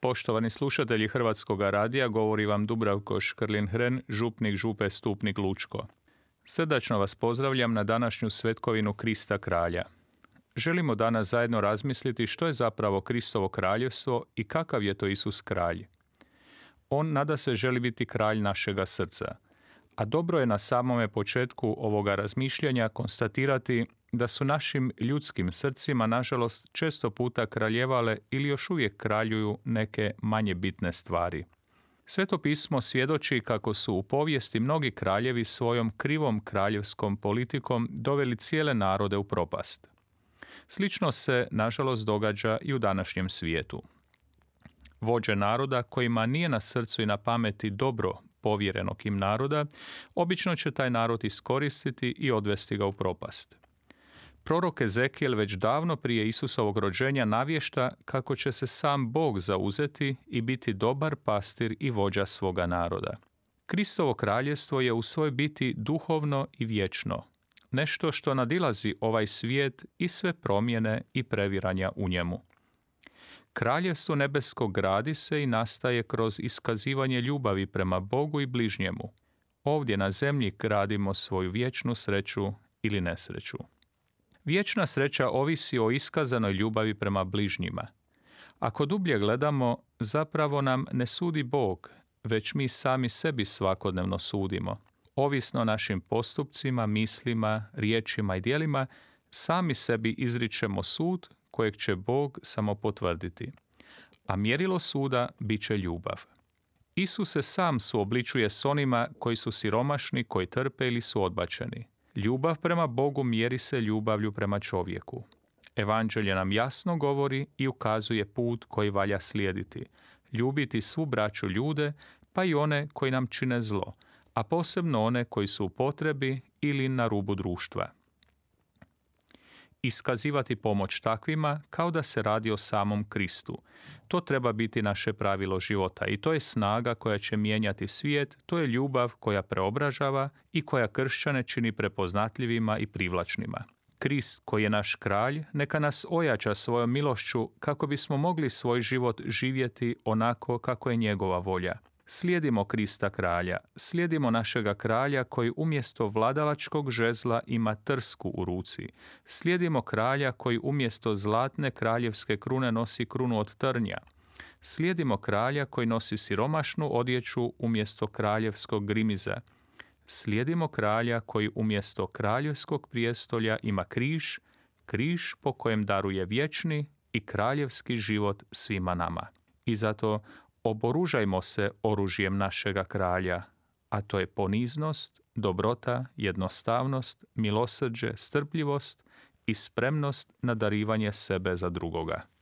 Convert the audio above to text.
Poštovani slušatelji Hrvatskog radija, govori vam Dubravko Škrlin Hren, župnik župe Stupnik Lučko. Srdačno vas pozdravljam na današnju svetkovinu Krista Kralja. Želimo danas zajedno razmisliti što je zapravo Kristovo kraljevstvo i kakav je to Isus kralj. On nadasve želi biti kralj našega srca. A dobro je na samome početku ovoga razmišljanja konstatirati da su našim ljudskim srcima, nažalost, često puta kraljevale ili još uvijek kraljuju neke manje bitne stvari. Sveto pismo svjedoči kako su u povijesti mnogi kraljevi svojom krivom kraljevskom politikom doveli cijele narode u propast. Slično se, nažalost, događa i u današnjem svijetu. Vođe naroda kojima nije na srcu i na pameti dobro povjerenog im naroda, obično će taj narod iskoristiti i odvesti ga u propast. Prorok Ezekiel već davno prije Isusovog rođenja navješta kako će se sam Bog zauzeti i biti dobar pastir i vođa svoga naroda. Kristovo kraljevstvo je u svojoj biti duhovno i vječno, nešto što nadilazi ovaj svijet i sve promjene i previranja u njemu. Kraljevstvo nebesko gradi se i nastaje kroz iskazivanje ljubavi prema Bogu i bližnjemu. Ovdje na zemlji gradimo svoju vječnu sreću ili nesreću. Vječna sreća ovisi o iskazanoj ljubavi prema bližnjima. Ako dublje gledamo, zapravo nam ne sudi Bog, već mi sami sebi svakodnevno sudimo. Ovisno našim postupcima, mislima, riječima i djelima, sami sebi izričemo sud kojeg će Bog samo potvrditi. A mjerilo suda bit će ljubav. Isus se sam suobličuje s onima koji su siromašni, koji trpe ili su odbačeni. Ljubav prema Bogu mjeri se ljubavlju prema čovjeku. Evanđelje nam jasno govori i ukazuje put koji valja slijediti. Ljubiti svu braću ljude, pa i one koji nam čine zlo, a posebno one koji su u potrebi ili na rubu društva. Iskazivati pomoć takvima kao da se radi o samom Kristu. To treba biti naše pravilo života i to je snaga koja će mijenjati svijet, to je ljubav koja preobražava i koja kršćane čini prepoznatljivima i privlačnima. Krist koji je naš kralj neka nas ojača svojom milošću kako bismo mogli svoj život živjeti onako kako je njegova volja. Slijedimo Krista kralja, slijedimo našega kralja koji umjesto vladalačkog žezla ima trsku u ruci. Slijedimo kralja koji umjesto zlatne kraljevske krune nosi krunu od trnja. Slijedimo kralja koji nosi siromašnu odjeću umjesto kraljevskog grimiza. Slijedimo kralja koji umjesto kraljevskog prijestolja ima križ, križ po kojem daruje vječni i kraljevski život svima nama. I zato oboružajmo se oružjem našega kralja, a to je poniznost, dobrota, jednostavnost, milosrđe, strpljivost i spremnost na darivanje sebe za drugoga.